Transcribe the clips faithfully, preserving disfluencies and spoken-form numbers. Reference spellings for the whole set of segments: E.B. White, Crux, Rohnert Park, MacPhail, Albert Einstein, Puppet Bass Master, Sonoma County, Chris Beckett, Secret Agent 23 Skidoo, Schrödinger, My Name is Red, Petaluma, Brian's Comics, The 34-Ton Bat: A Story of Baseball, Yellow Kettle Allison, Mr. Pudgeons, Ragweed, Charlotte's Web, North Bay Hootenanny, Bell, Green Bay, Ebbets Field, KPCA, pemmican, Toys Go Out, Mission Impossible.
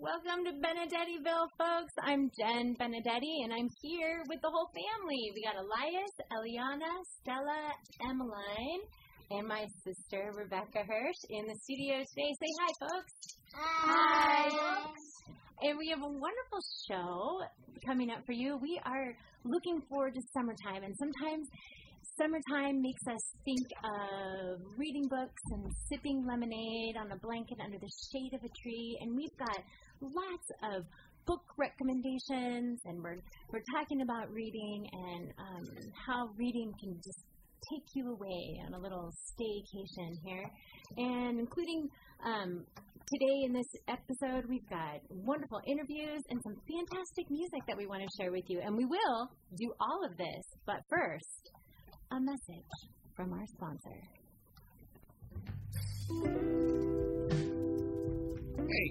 Welcome to Benedettiville, folks. I'm Jen Benedetti, and I'm here with the whole family. We got Elias, Eliana, Stella, Emmeline, and my sister, Rebecca Hirsch, in the studio today. Say hi, folks. Hi. Hi, folks. And we have a wonderful show coming up for you. We are looking forward to summertime, and sometimes summertime makes us think of reading books and sipping lemonade on a blanket under the shade of a tree. And we've got lots of book recommendations, and we're, we're talking about reading and um, how reading can just take you away on a little staycation here. And including um, today in this episode, we've got wonderful interviews and some fantastic music that we want to share with you. And we will do all of this, but first, a message from our sponsor. Hey,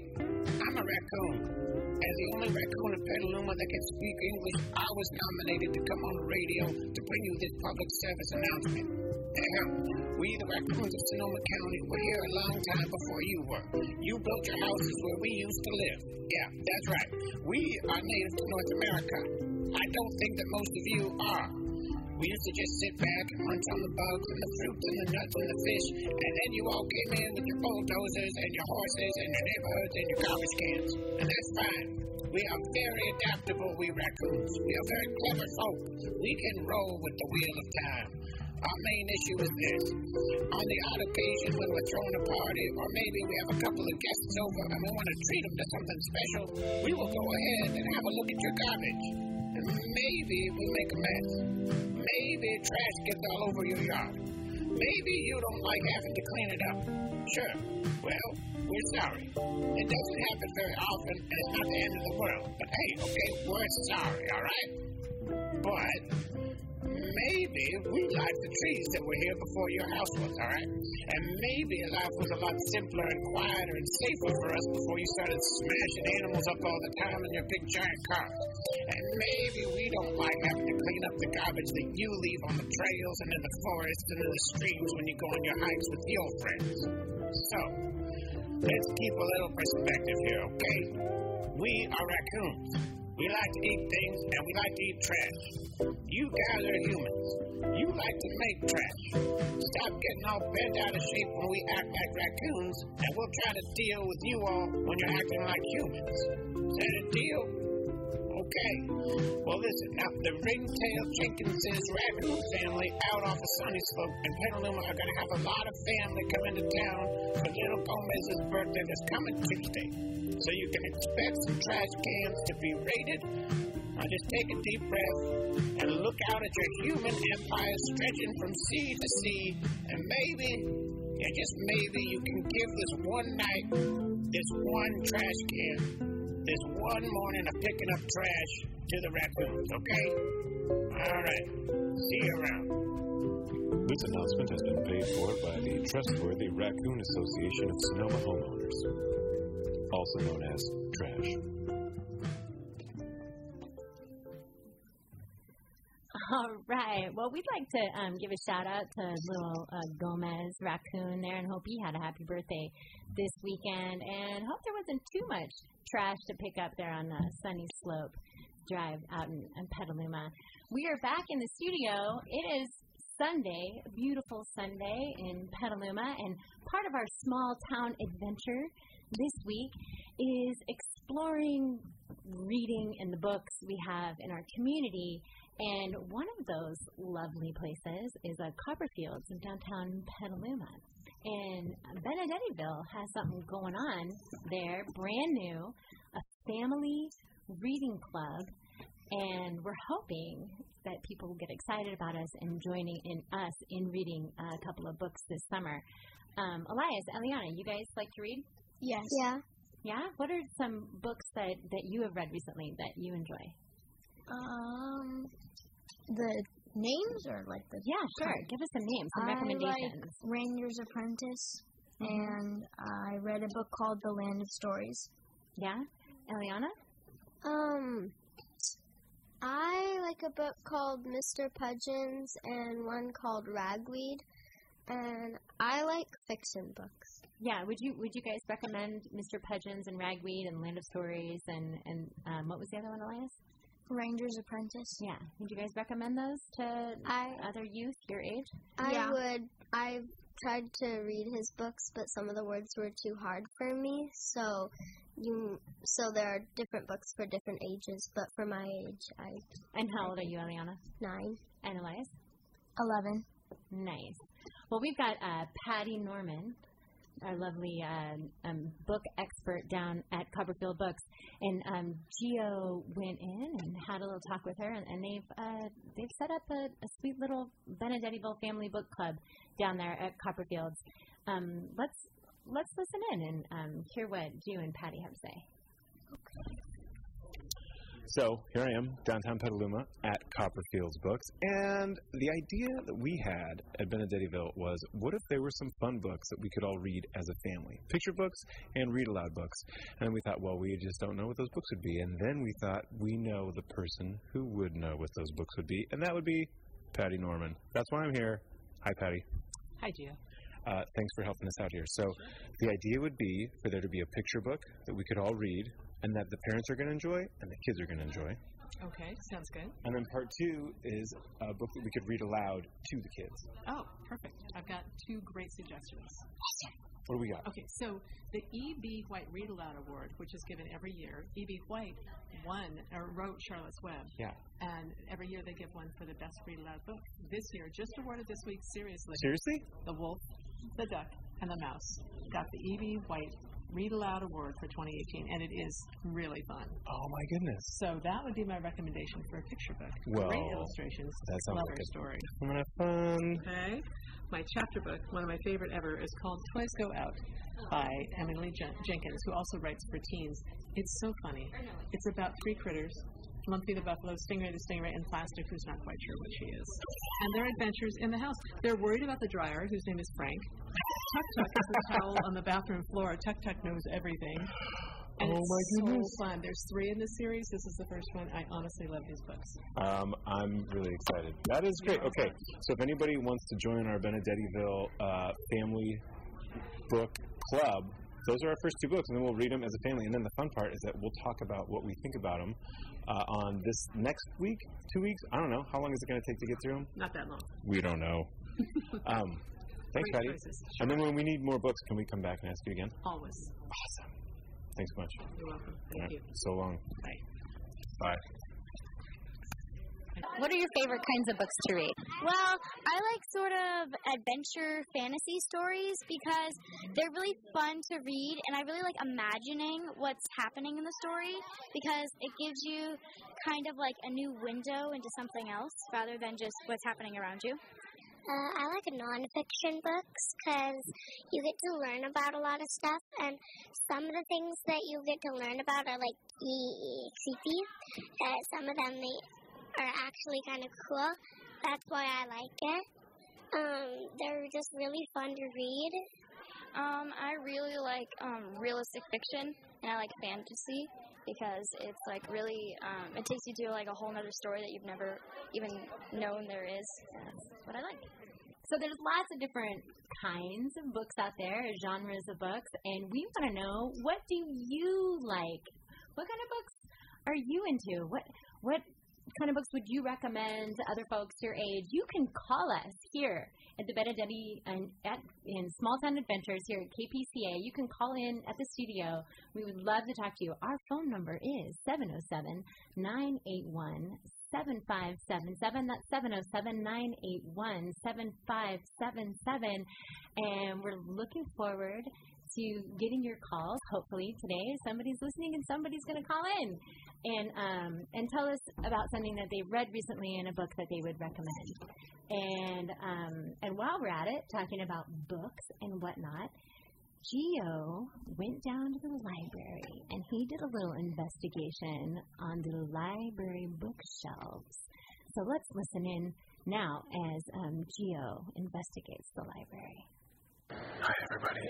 I'm a raccoon. As the only raccoon in Petaluma that can speak English, I was nominated to come on the radio to bring you this public service announcement. Ahem, we the raccoons of Sonoma County were here a long time before you were. You built your houses where we used to live. Yeah, that's right. We are native to North America. I don't think that most of you are. We used to just sit back and munch on the bugs and the fruits and the nuts and the fish, and then you all came in with your bulldozers and your horses and your neighborhoods and your garbage cans. And that's fine. We are very adaptable, we raccoons. We are very clever folk. We can roll with the wheel of time. Our main issue is this. On the odd occasion when we're throwing a party, or maybe we have a couple of guests over and we want to treat them to something special, we will go ahead and have a look at your garbage. And maybe we make a mess. Maybe trash gets all over your yard. Maybe you don't like having to clean it up. Sure. Well, we're sorry. It doesn't happen very often, and it's not the end of the world. But hey, okay, we're sorry, all right? But maybe we liked the trees that were here before your house was, all right? And maybe life was a lot simpler and quieter and safer for us before you started smashing animals up all the time in your big giant car. And maybe we don't like having to clean up the garbage that you leave on the trails and in the forests and in the streams when you go on your hikes with your friends. So, let's keep a little perspective here, okay? We are raccoons. We like to eat things, and we like to eat trash. You guys are humans. You like to make trash. Stop getting all bent out of shape when we act like raccoons, and we'll try to deal with you all when you're acting like humans. Is that a deal? Okay. Well, listen, now the ring-tailed Jenkins's raccoon family out off of Sunny Slope and Petaluma are going to have a lot of family come into town for little Gomez's birthday this coming Tuesday. So you can expect some trash cans to be raided. Now just take a deep breath and look out at your human empire stretching from sea to sea, and maybe, yeah, just maybe you can give this one night, this one trash can, this one morning of picking up trash to the raccoons, okay? All right. See you around. This announcement has been paid for by the Trustworthy Raccoon Association of Sonoma Homeowners, also known as trash. All right. Well, we'd like to um, give a shout-out to little uh, Gomez Raccoon there, and hope he had a happy birthday this weekend, and hope there wasn't too much trash to pick up there on the Sunny Slope Drive out in, in Petaluma. We are back in the studio. It is Sunday, a beautiful Sunday in Petaluma, and part of our small-town adventure this week is exploring reading in the books we have in our community, and one of those lovely places is a Copperfields in downtown Petaluma. And Benedettiville has something going on there, brand new, a family reading club, and we're hoping that people will get excited about us and joining in us in reading a couple of books this summer. Um, Elias, Eliana, you guys like to read? Yes. Yeah. Yeah? What are some books that, that you have read recently that you enjoy? Um, the names or like the... Yeah, sure. Time. Give us some names, some I recommendations. Like Ranger's Apprentice, mm-hmm. and I read a book called The Land of Stories. Yeah? Eliana? Um, I like a book called Mister Pudgeons and one called Ragweed, and I like fiction books. Yeah, would you would you guys recommend Mister Pudgeons and Ragweed and Land of Stories and and um, what was the other one, Elias? Ranger's Apprentice. Yeah, would you guys recommend those to I, other youth your age? I yeah. would. I've tried to read his books, but some of the words were too hard for me. So you so there are different books for different ages, but for my age, I. And how old are you, Eliana? Nine. And Elias? Eleven. Nice. Well, we've got uh, Patty Norman, our lovely uh, um, book expert down at Copperfield Books, and um, Gio went in and had a little talk with her, and, and they've uh, they've set up a, a sweet little Benedettiville family book club down there at Copperfields. Um, let's let's listen in and um, hear what Gio and Patty have to say. So here I am, downtown Petaluma at Copperfields Books, and the idea that we had at Benedettiville was, what if there were some fun books that we could all read as a family? Picture books and read-aloud books. And we thought, well, we just don't know what those books would be. And then we thought, we know the person who would know what those books would be, and that would be Patty Norman. That's why I'm here. Hi, Patty. Hi, Gio. Uh, thanks for helping us out here. So the idea would be for there to be a picture book that we could all read, and that the parents are going to enjoy, and the kids are going to enjoy. Okay, sounds good. And then part two is a book that we could read aloud to the kids. Oh, perfect. I've got two great suggestions. Awesome. What do we got? Okay, so the E B. White Read Aloud Award, which is given every year, E B. White won, or wrote Charlotte's Web. Yeah. And every year they give one for the best read aloud book. This year, just awarded this week, seriously. Seriously? The Wolf, the Duck, and the Mouse got the E B. White Read Aloud Award for twenty eighteen, and it is really fun. Oh, my goodness. So that would be my recommendation for a picture book. Well, great illustrations. That sounds like a story. I'm going to have fun. Okay. My chapter book, one of my favorite ever, is called Toys Go Out by Emily Jen-Jenkins, who also writes for teens. It's so funny. It's about three critters, Lumpy the Buffalo, Stingray the Stingray, and Plastic, who's not quite sure what she is, and their adventures in the house. They're worried about the dryer, whose name is Frank. Tuck Tuck is the towel on the bathroom floor. Tuck Tuck knows everything. And oh it's my goodness. So fun. There's three in this series. This is the first one. I honestly love these books. Um, I'm really excited. That is great. Okay, so if anybody wants to join our Benedettiville uh, family book club, those are our first two books, and then we'll read them as a family. And then the fun part is that we'll talk about what we think about them uh, on this next week, two weeks. I don't know. How long is it going to take to get through them? Not that long. We don't know. um, thanks, Patty. Sure. And then when we need more books, can we come back and ask you again? Always. Awesome. Thanks so much. You're welcome. Thank right. you. So long. Bye. Bye. What are your favorite kinds of books to read? Well, I like sort of adventure fantasy stories because they're really fun to read, and I really like imagining what's happening in the story because it gives you kind of like a new window into something else rather than just what's happening around you. Uh, I like nonfiction books because you get to learn about a lot of stuff, and some of the things that you get to learn about are like creepy. Uh, some of them they are actually kind of cool. That's why I like it. Um, they're just really fun to read. Um, I really like um, realistic fiction, and I like fantasy because it's like really, um, it takes you to like a whole other story that you've never even known there is. That's what I like. So there's lots of different kinds of books out there, genres of books, and we want to know, what do you like? What kind of books are you into? What, what, What kind of books would you recommend to other folks your age? You can call us here at the Benedetti and at, in Small Town Adventures here at K P C A. You can call in at the studio. We would love to talk to you. Our phone number is seven oh seven, nine eight one, seven five seven seven. That's seven oh seven, nine eight one, seven five seven seven. And we're looking forward to getting your calls. Hopefully today somebody's listening and somebody's going to call in and um, and tell us about something that they read recently in a book that they would recommend. And um, and while we're at it, talking about books and whatnot, Gio went down to the library and he did a little investigation on the library bookshelves. So let's listen in now as um, Gio investigates the library. Hi, everybody.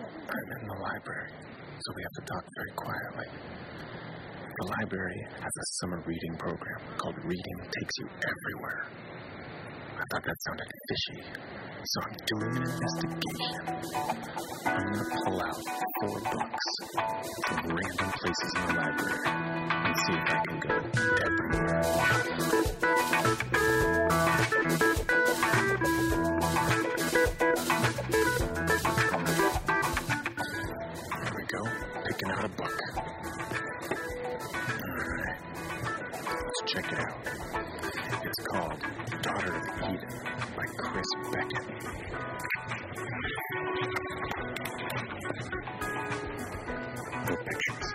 I'm in the library, so we have to talk very quietly. The library has a summer reading program called Reading Takes You Everywhere. I thought that sounded fishy, so I'm doing an investigation. I'm going to pull out four books from random places in the library and see if I can go everywhere. There we go, picking out a book. Alright, let's check it out. It's called Daughter of Eden by Chris Beckett. No pictures,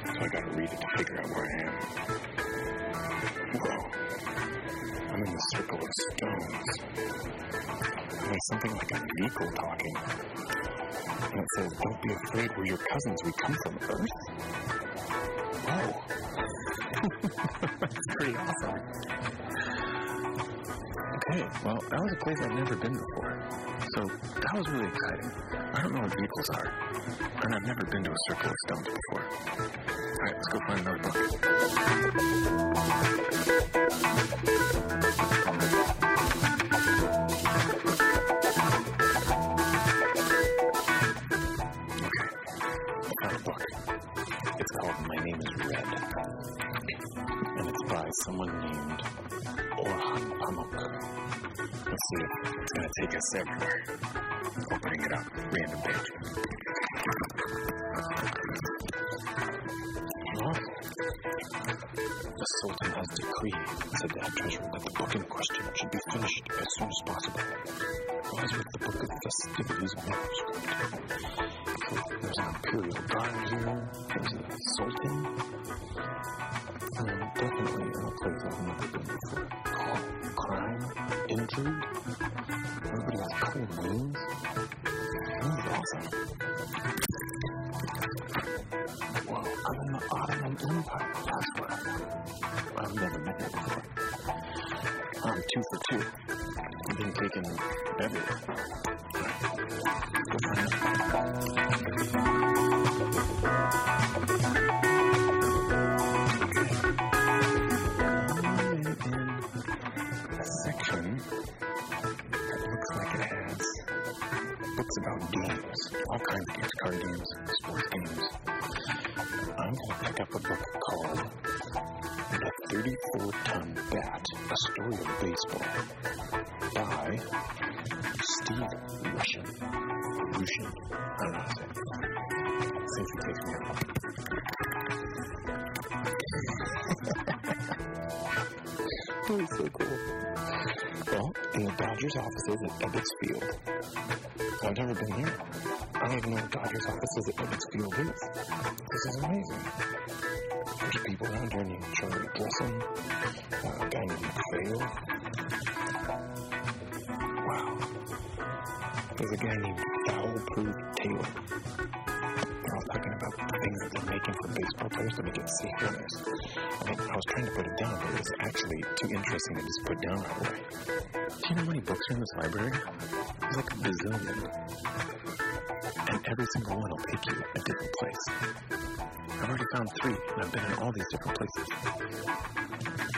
so I gotta read it to figure out where I am. Whoa, I'm in the circle of stones. There's something like an eagle talking. And it says, don't be afraid, we're your cousins, we come from Earth. Whoa. That's pretty awesome. Hey, well, that was a place I've never been before, so that was really exciting. I don't know what eagles are, and I've never been to a circle of stones before. All right, let's go find another book. Okay, I found a book. It's called My Name is Red, and it's by someone named Orhan Amok. Let's see, it's going to take us everywhere. Opening it up, random page. Oh. The Sultan has decreed, said the High Treasurer, that the book in question should be finished as soon as possible. Wise with the book of festivities manuscript. So there's an imperial guard here, there's a Sultan. Um, definitely in a place I've never been before. Call, crime. Injured? Everybody has cool names? This is awesome. Whoa, I'm in the Ottoman Empire password. I've never met that before. I'm two for two. I've been taken everywhere. About games, all kinds of games, card games, sports games. I'm going to pick up a book called The thirty-four-Ton Bat: A Story of Baseball by Steve Lushin. Lushin, I don't know how to say it. See if he takes me out. That was so cool. Well, in the Dodgers' offices at Ebbets Field. I've never been here. I don't even know what Dodgers' offices at Ebbets Field is. This is amazing. There's people around here named Charlie Dressen, uh, a guy named MacPhail. Wow. There's a guy named Foul-Proof Taylor. They're all talking about the things that they're making for baseball players to make it safer. I mean, I was trying to put it down, but it was actually too interesting to just put down right away. Do you know how many books are in this library? There's like a bazillion, and every single one will take you a different place. I've already found three, and I've been in all these different places.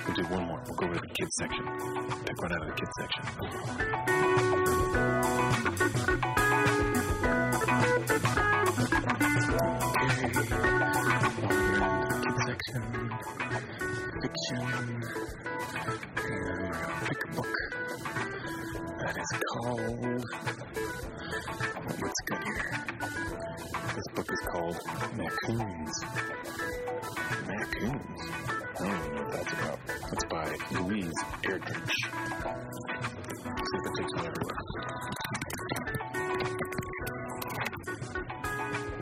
We'll do one more. We'll go over to the kids section. Pick one out of the kids section. Okay. Kids section. Fiction. It's called, what's good here? This book is called Makoons. Makoons? I don't even know what that's about. It's by Louise Erdrich. See if it takes me everywhere.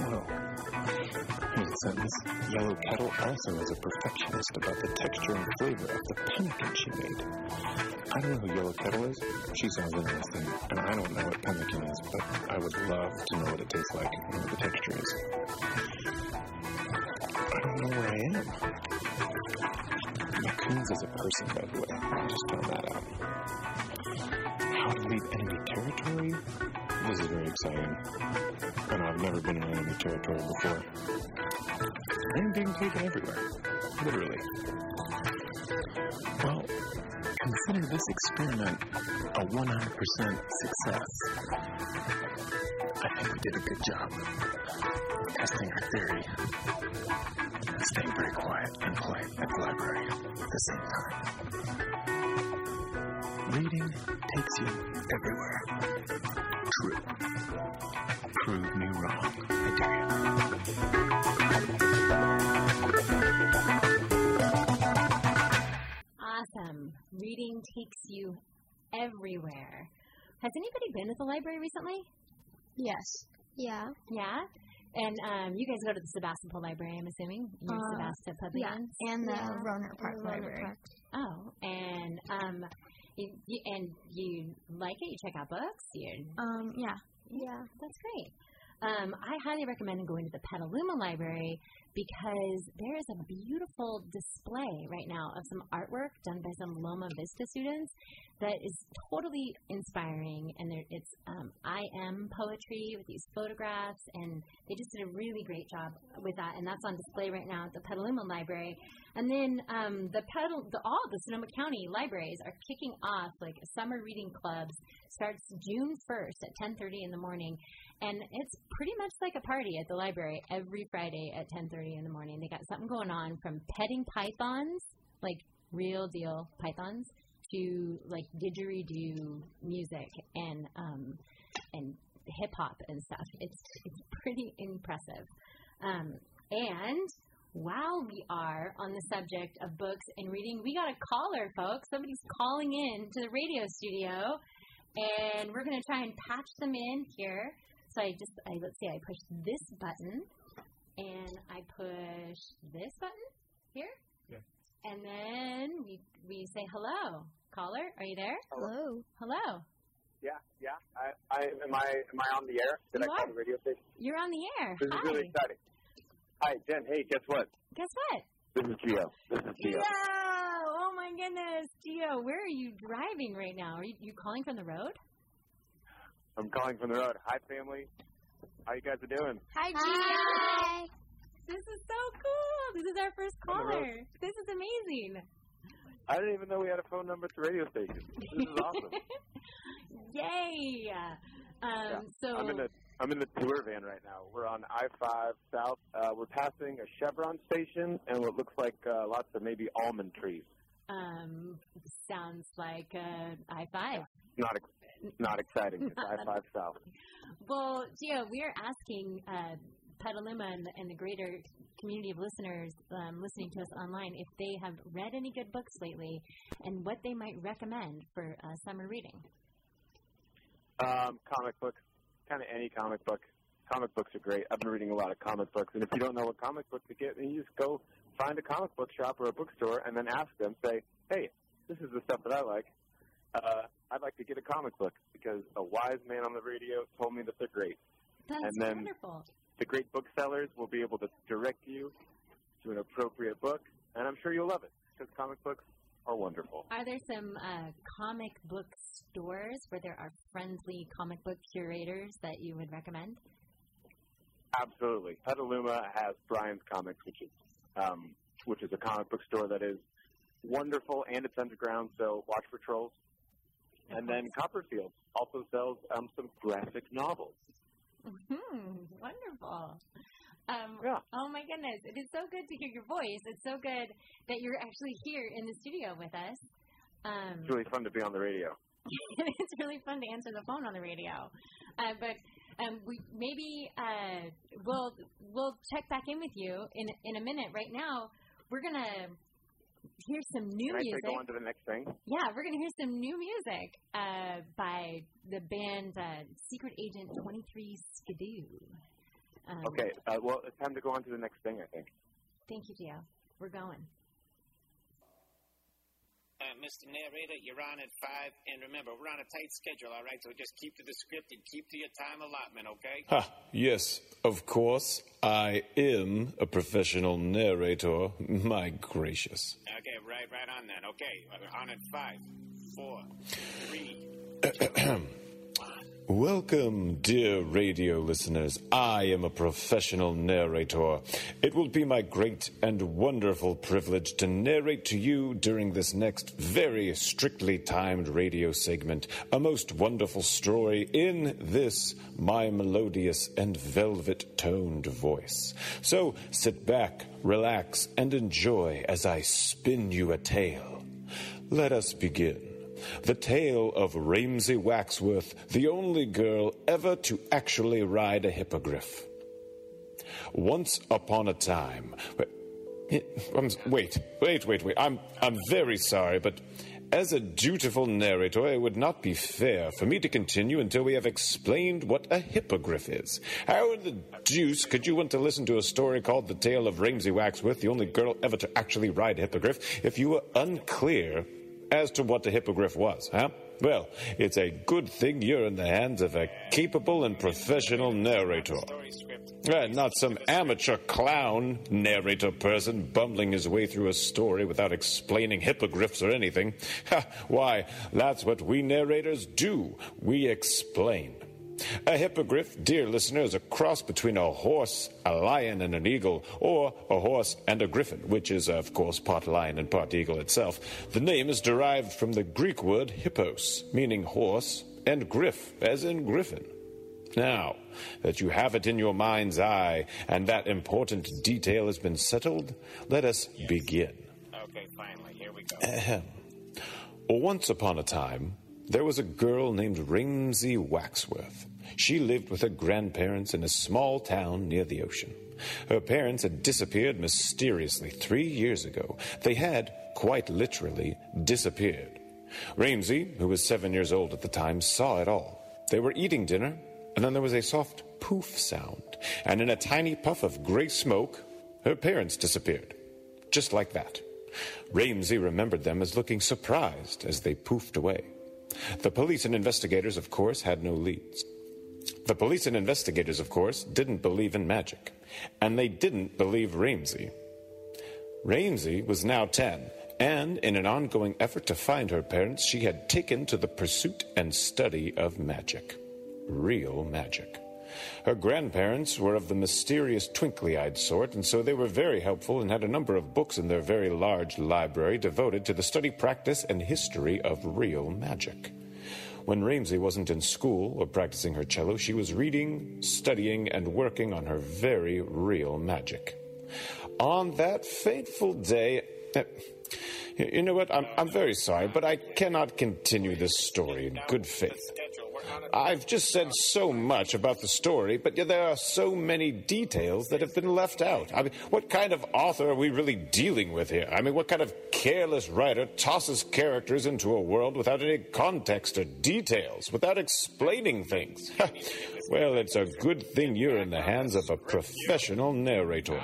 Whoa. Here's a sentence. Yellow Kettle Allison is a perfectionist about the texture and flavor of the pemmican she made. I don't know who Yellow Kettle is. She sounds interesting, and I don't know what pemmican is, but I would love to know what it tastes like and what the texture is. I don't know where I am. Macoons is a person, by the way. I just found that out. How to leave enemy territory? This is very exciting, and I've never been in enemy territory before. I'm being taken everywhere, literally. Well, consider this experiment a one hundred percent success. I think we did a good job of testing our theory and staying very quiet and polite at the library at the same time. Reading takes you everywhere. True. Prove me wrong. I dare you. Awesome. Reading takes you everywhere. Has anybody been at the library recently? Yes. Yeah. Yeah? And um, you guys go to the Sebastopol Library, I'm assuming. You're uh, Sebastopol. Yeah. And the yeah. Rohnert Park the Library. Park. Oh. And um, you, you and you like it? You check out books? You um yeah. Yeah. That's great. Um, I highly recommend going to the Petaluma Library because there is a beautiful display right now of some artwork done by some Loma Vista students that is totally inspiring. And there, it's um, I Am Poetry with these photographs, and they just did a really great job with that. And that's on display right now at the Petaluma Library. And then um, the Petal, the, all the Sonoma County libraries are kicking off like summer reading clubs. Starts June first at ten thirty in the morning. And it's pretty much like a party at the library every Friday at ten thirty in the morning. They got something going on from petting pythons, like real deal pythons, to like didgeridoo music and um, and hip hop and stuff. It's it's pretty impressive. Um, and while we are on the subject of books and reading, we got a caller, folks. Somebody's calling in to the radio studio, and we're gonna try and patch them in here. So I just, I, let's see, I push this button, and I push this button here, yeah. And then we, we say hello. Caller, are you there? Hello. Hello. Yeah, yeah. I, I, am, I, am I on the air? Did you I are. Call the radio station? You're on the air. This Hi. Is really exciting. Hi, Jen. Hey, guess what? Guess what? This is Gio. This is Gio. Gio! Oh, my goodness. Gio, where are you driving right now? Are you, you calling from the road? I'm calling from the road. Hi, family. How you guys are doing? Hi, Gio. This is so cool. This is our first caller. This is amazing. I didn't even know we had a phone number at the radio station. This is awesome. Yay. Um, yeah. So I'm in the I'm in the tour van right now. We're on I five South. Uh, we're passing a Chevron station and what looks like uh, lots of maybe almond trees. Um, sounds like uh, I five. Not a Not exciting. It's I five South. Well, Gio, we are asking uh, Petaluma and, and the greater community of listeners um, listening to us online if they have read any good books lately and what they might recommend for uh, summer reading. Um, comic books. Kind of any comic book. Comic books are great. I've been reading a lot of comic books. And if you don't know what comic book to get, then you just go find a comic book shop or a bookstore and then ask them, say, hey, this is the stuff that I like. Uh, I'd like to get a comic book because a wise man on the radio told me that they're great. That's and then wonderful. The great booksellers will be able to direct you to an appropriate book, and I'm sure you'll love it because comic books are wonderful. Are there some uh, comic book stores where there are friendly comic book curators that you would recommend? Absolutely. Petaluma has Brian's Comics, which is um, which is a comic book store that is wonderful, and it's underground, so watch for trolls. And then Copperfields also sells um, some graphic novels. Mm-hmm. Wonderful. Um, yeah. Oh, my goodness. It is so good to hear your voice. It's so good that you're actually here in the studio with us. Um, it's really fun to be on the radio. It's really fun to answer the phone on the radio. Uh, but um, we maybe uh, we'll, we'll check back in with you in, in a minute. Right now, we're going to... Here's some new Can I music. Can I go on to the next thing? Yeah, we're going to hear some new music uh, by the band uh, Secret Agent twenty-three Skidoo. Um, okay, uh, well, it's time to go on to the next thing, I think. Thank you, Gio. We're going. Uh, Mister Narrator, you're on at five, and remember, we're on a tight schedule, all right? So just keep to the script and keep to your time allotment, okay? Ha, yes, of course. I am a professional narrator. My gracious. Okay, right, right on then. Okay, on at five, four, three, two, one. Welcome, dear radio listeners. I am a professional narrator. It will be my great and wonderful privilege to narrate to you during this next very strictly timed radio segment a most wonderful story in this, my melodious and velvet-toned voice. So sit back, relax, and enjoy as I spin you a tale. Let us begin. The tale of Ramsey Waxworth, the only girl ever to actually ride a hippogriff. Once upon a time... Wait, wait, wait, wait. I'm, I'm very sorry, but as a dutiful narrator, it would not be fair for me to continue until we have explained what a hippogriff is. How in the deuce could you want to listen to a story called The Tale of Ramsey Waxworth, the only girl ever to actually ride a hippogriff, if you were unclear as to what the hippogriff was, huh? Well, it's a good thing you're in the hands of a capable and professional narrator. And not some amateur clown narrator person bumbling his way through a story without explaining hippogriffs or anything. Ha, why, that's what we narrators do. We explain. A hippogriff, dear listener, is a cross between a horse, a lion, and an eagle, or a horse and a griffin, which is, of course, part lion and part eagle itself. The name is derived from the Greek word hippos, meaning horse, and griff, as in griffin. Now that you have it in your mind's eye, and that important detail has been settled, let us yes. begin. Okay, finally, here we go. Ahem. Once upon a time, there was a girl named Ramsey Waxworth. She lived with her grandparents in a small town near the ocean. Her parents had disappeared mysteriously three years ago. They had, quite literally, disappeared. Ramsey, who was seven years old at the time, saw it all. They were eating dinner, and then there was a soft poof sound, and in a tiny puff of gray smoke, her parents disappeared. Just like that. Ramsey remembered them as looking surprised as they poofed away. The police and investigators, of course, had no leads. The police and investigators, of course, didn't believe in magic. And they didn't believe Ramsey. Ramsey was now ten, and in an ongoing effort to find her parents, she had taken to the pursuit and study of magic. Real magic. Her grandparents were of the mysterious twinkly-eyed sort, and so they were very helpful and had a number of books in their very large library devoted to the study, practice, and history of real magic. When Ramsey wasn't in school or practicing her cello, she was reading, studying, and working on her very real magic. On that fateful day... Uh, you know what? I'm, I'm very sorry, but I cannot continue this story in good faith. I've just said so much about the story, but yeah, there are so many details that have been left out. I mean, what kind of author are we really dealing with here? I mean, what kind of careless writer tosses characters into a world without any context or details, without explaining things? Well, it's a good thing you're in the hands of a professional narrator.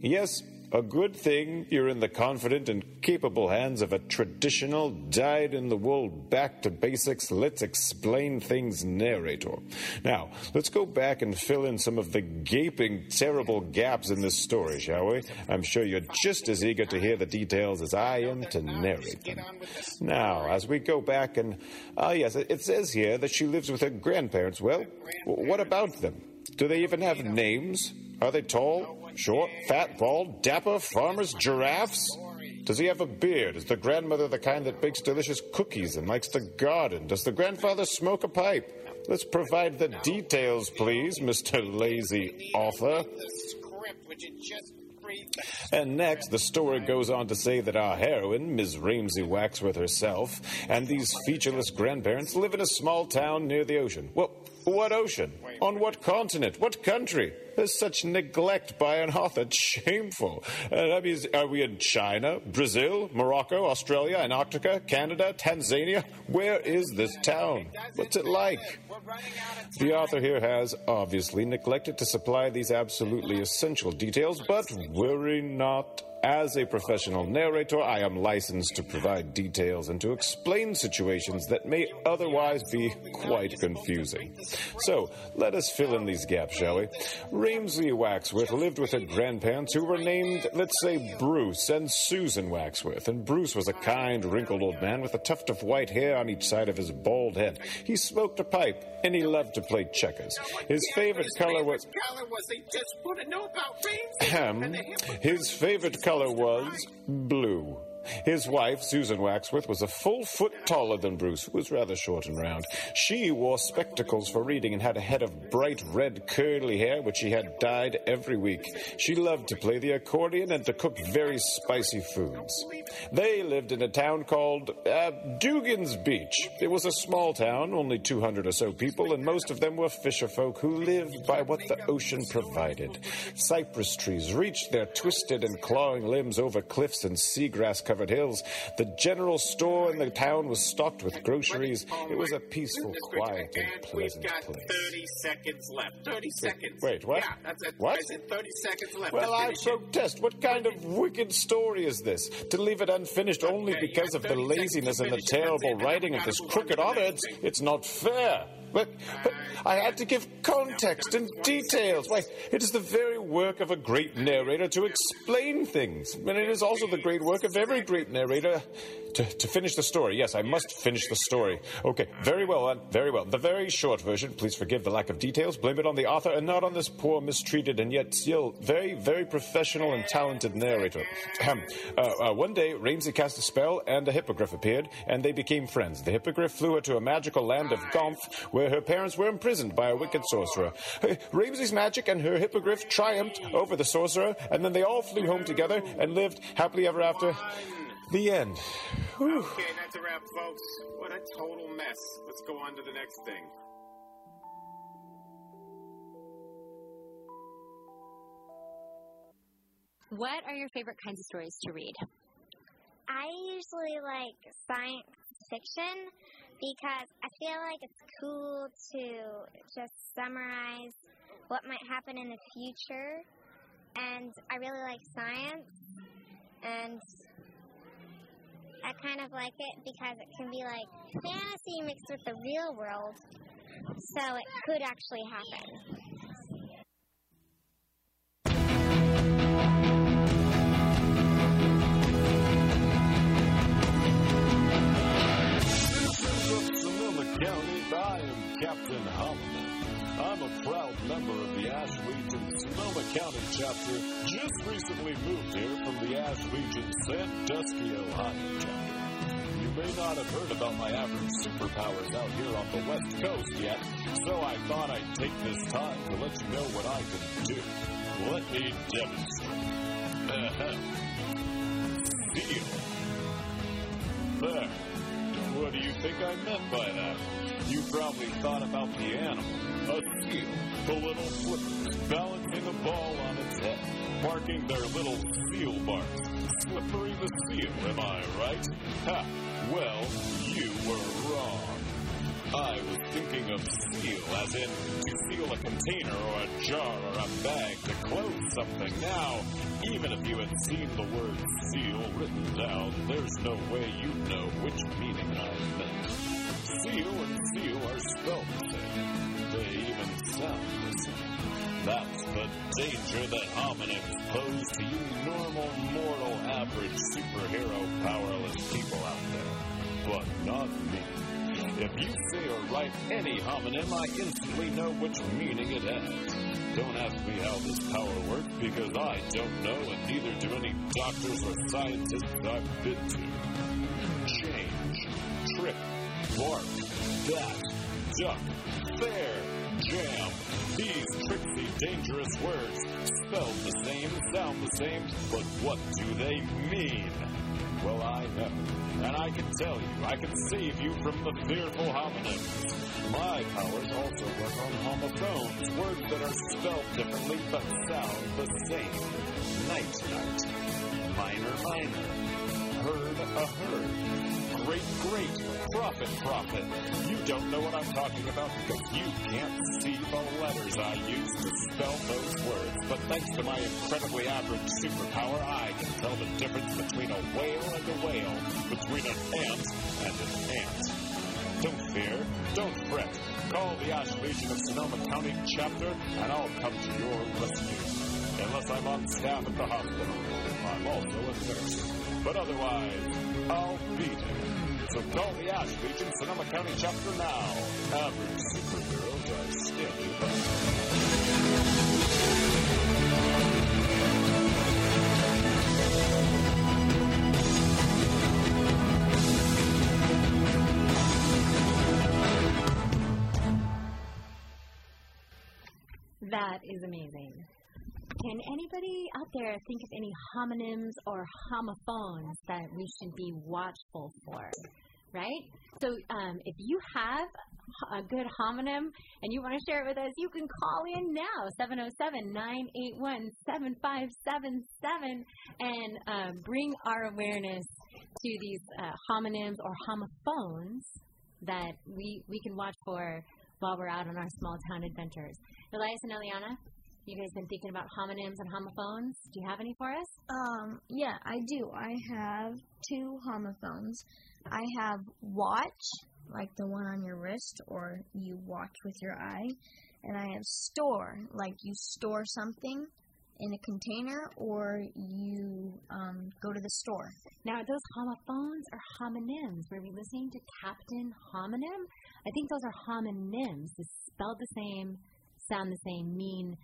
Yes, a good thing you're in the confident and capable hands of a traditional, dyed-in-the-wool, back-to-basics, let's-explain-things narrator. Now, let's go back and fill in some of the gaping, terrible gaps in this story, shall we? I'm sure you're just as eager to hear the details as I am to narrate them. Now, as we go back and... Ah, uh, yes, it says here that she lives with her grandparents. Well, what about them? Do they even have names? Are they tall? Short, fat, bald, dapper, farmers, giraffes? Does he have a beard? Is the grandmother the kind that bakes delicious cookies and likes to garden? Does the grandfather smoke a pipe? Let's provide the details, please, Mister Lazy Author. And next, the story goes on to say that our heroine, Miz Ramsey Waxworth herself, and these featureless grandparents live in a small town near the ocean. Well, what ocean? On what continent? What country? There's such neglect by an author. It's shameful. Uh, I mean, are we in China, Brazil, Morocco, Australia, Antarctica, Canada, Tanzania? Where is this town? What's it like? The author here has obviously neglected to supply these absolutely essential details, but worry not. As a professional narrator, I am licensed to provide details and to explain situations that may otherwise be quite confusing. So, let us fill in these gaps, shall we? Ramsey Waxworth lived with her grandparents who were named, let's say, Bruce and Susan Waxworth, and Bruce was a kind, wrinkled old man with a tuft of white hair on each side of his bald head. He smoked a pipe, and he loved to play checkers. His favorite color was... Ahem. His favorite color was blue. His wife, Susan Waxworth, was a full foot taller than Bruce, who was rather short and round. She wore spectacles for reading and had a head of bright red curly hair, which she had dyed every week. She loved to play the accordion and to cook very spicy foods. They lived in a town called uh, Dugan's Beach. It was a small town, only two hundred or so people, and most of them were fisher folk who lived by what the ocean provided. Cypress trees reached their twisted and clawing limbs over cliffs and seagrass covered hills. The general store in the town was stocked with groceries. It was a peaceful, quiet, and pleasant place. We've got thirty seconds left. Thirty seconds. Wait, what? Yeah, that's it. What? I said thirty seconds left. Well, I protest. What kind of wicked story is this? To leave it unfinished only because of the laziness and the terrible writing of this crooked author, it's, it's not fair. But, but I had to give context and details. Why, it is the very work of a great narrator to explain things. And it is also the great work of every great narrator to, to finish the story. Yes, I must finish the story. Okay, very well, Aunt, very well. The very short version, please forgive the lack of details. Blame it on the author and not on this poor, mistreated, and yet still very, very professional and talented narrator. Ahem. Uh, uh, one day, Ramsey cast a spell and a hippogriff appeared, and they became friends. The hippogriff flew her to a magical land of Gomph, where where her parents were imprisoned by a wicked sorcerer. Her, Ramsey's magic and her hippogriff triumphed over the sorcerer, and then they all flew home together and lived happily ever after. The end. Whew. Okay, that's a wrap, folks. What a total mess. Let's go on to the next thing. What are your favorite kinds of stories to read? I usually like science fiction, because I feel like it's cool to just summarize what might happen in the future, and I really like science, and I kind of like it because it can be like fantasy mixed with the real world, so it could actually happen. County, I am Captain Holliman. I'm a proud member of the Ash Region Sonoma County chapter, just recently moved here from the Ash Region Sandusky, Ohio chapter. You may not have heard about my average superpowers out here on the West Coast yet, so I thought I'd take this time to let you know what I can do. Let me demonstrate. Feel. There. What do you think I meant by that? You probably thought about the animal, a seal, the little flippers, balancing a ball on its head, marking their little seal marks. Slippery the seal, am I right? Ha! Well, you were wrong. I was thinking of seal, as in to seal a container or a jar or a bag to close something. Now, even if you had seen the word seal written down, there's no way you'd know which meaning I meant. Seal and seal are spelled the same. They even sound the same. That's the danger that homonyms pose to you normal, mortal, average, superhero, powerless people out there. But not me. If you say or write any homonym, I instantly know which meaning it has. Don't ask me how this power works, because I don't know, and neither do any doctors or scientists I've been to. Change, trip, bark, dash, duck, fair, jam. These tricksy, dangerous words, spelled the same, sound the same, but what do they mean? Well, I know, and I can tell you, I can save you from the fearful homonyms. My powers also work on homophones, words that are spelled differently but sound the same. Night, night. Minor, minor. Herd, a herd. Great, great. Profit, profit. You don't know what I'm talking about because you can't see the letters I use to spell those words. But thanks to my incredibly average superpower, I can tell the difference between a whale and a whale, between an ant and an ant. Don't fear, don't fret. Call the Ash Region of Sonoma County chapter, and I'll come to your rescue. Unless I'm on staff at the hospital. I'm also a nurse. But otherwise, I'll be there. So call the Ash Region Sonoma County chapter now. Average superheroes are still you. That is amazing. Can anybody out there think of any homonyms or homophones that we should be watchful for, right? So um, if you have a good homonym and you want to share it with us, you can call in now, seven oh seven, nine eight one, seven five seven seven, and uh, bring our awareness to these uh, homonyms or homophones that we, we can watch for while we're out on our small town adventures. Elias and Eliana, you guys been thinking about homonyms and homophones? Do you have any for us? Um, yeah, I do. I have two homophones. I have watch, like the one on your wrist, or you watch with your eye. And I have store, like you store something in a container, or you um, go to the store. Now, are those homophones or homonyms? Were we listening to Captain Homonym? I think those are homonyms. It's spelled the same, sound the same, mean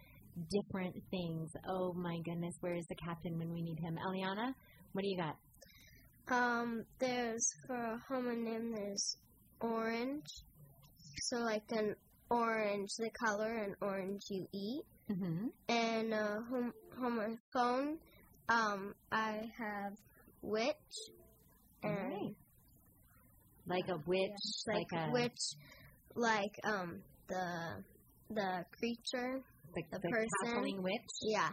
different things. Oh my goodness, where is the captain when we need him? Eliana, what do you got? Um, there's, for a homonym, there's orange. So like an orange, the color, an orange you eat. Mm-hmm. And a hom- homophone, um, I have witch. And all right. Like a witch, yeah, like, like a witch, like um the the creature, the, the, the person, cackling witch, yeah,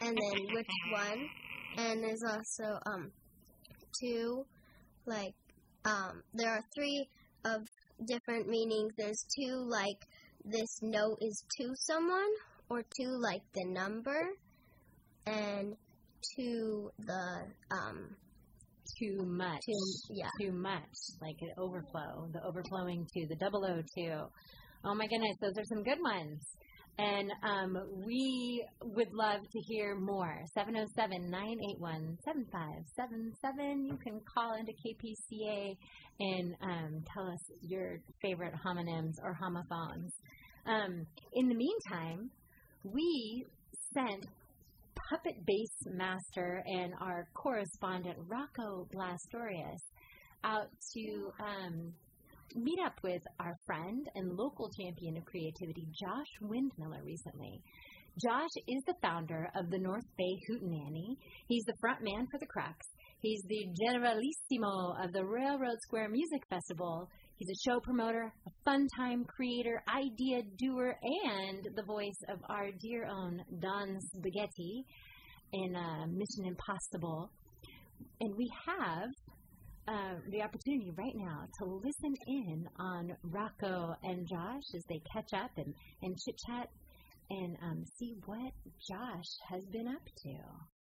and then which one, and there's also um two, like um there are three of different meanings. There's two, like this note is to someone, or two like the number, and to the um. Too much, too, yeah. too much, like an overflow, the overflowing to the double O two. Oh my goodness, those are some good ones. And um, we would love to hear more. seven oh seven, nine eight one, seven five seven seven. You can call into K P C A and um, tell us your favorite homonyms or homophones. Um, in the meantime, we sent puppet bass master and our correspondent Rocco Blastorius out to um, meet up with our friend and local champion of creativity, Josh Windmiller, recently. Josh is the founder of the North Bay Hootenanny. He's the front man for the Crux. He's the generalissimo of the Railroad Square Music Festival. He's a show promoter, a fun-time creator, idea doer, and the voice of our dear own Don Spaghetti in uh, Mission Impossible. And we have uh, the opportunity right now to listen in on Rocco and Josh as they catch up and, and chit-chat and um, see what Josh has been up to.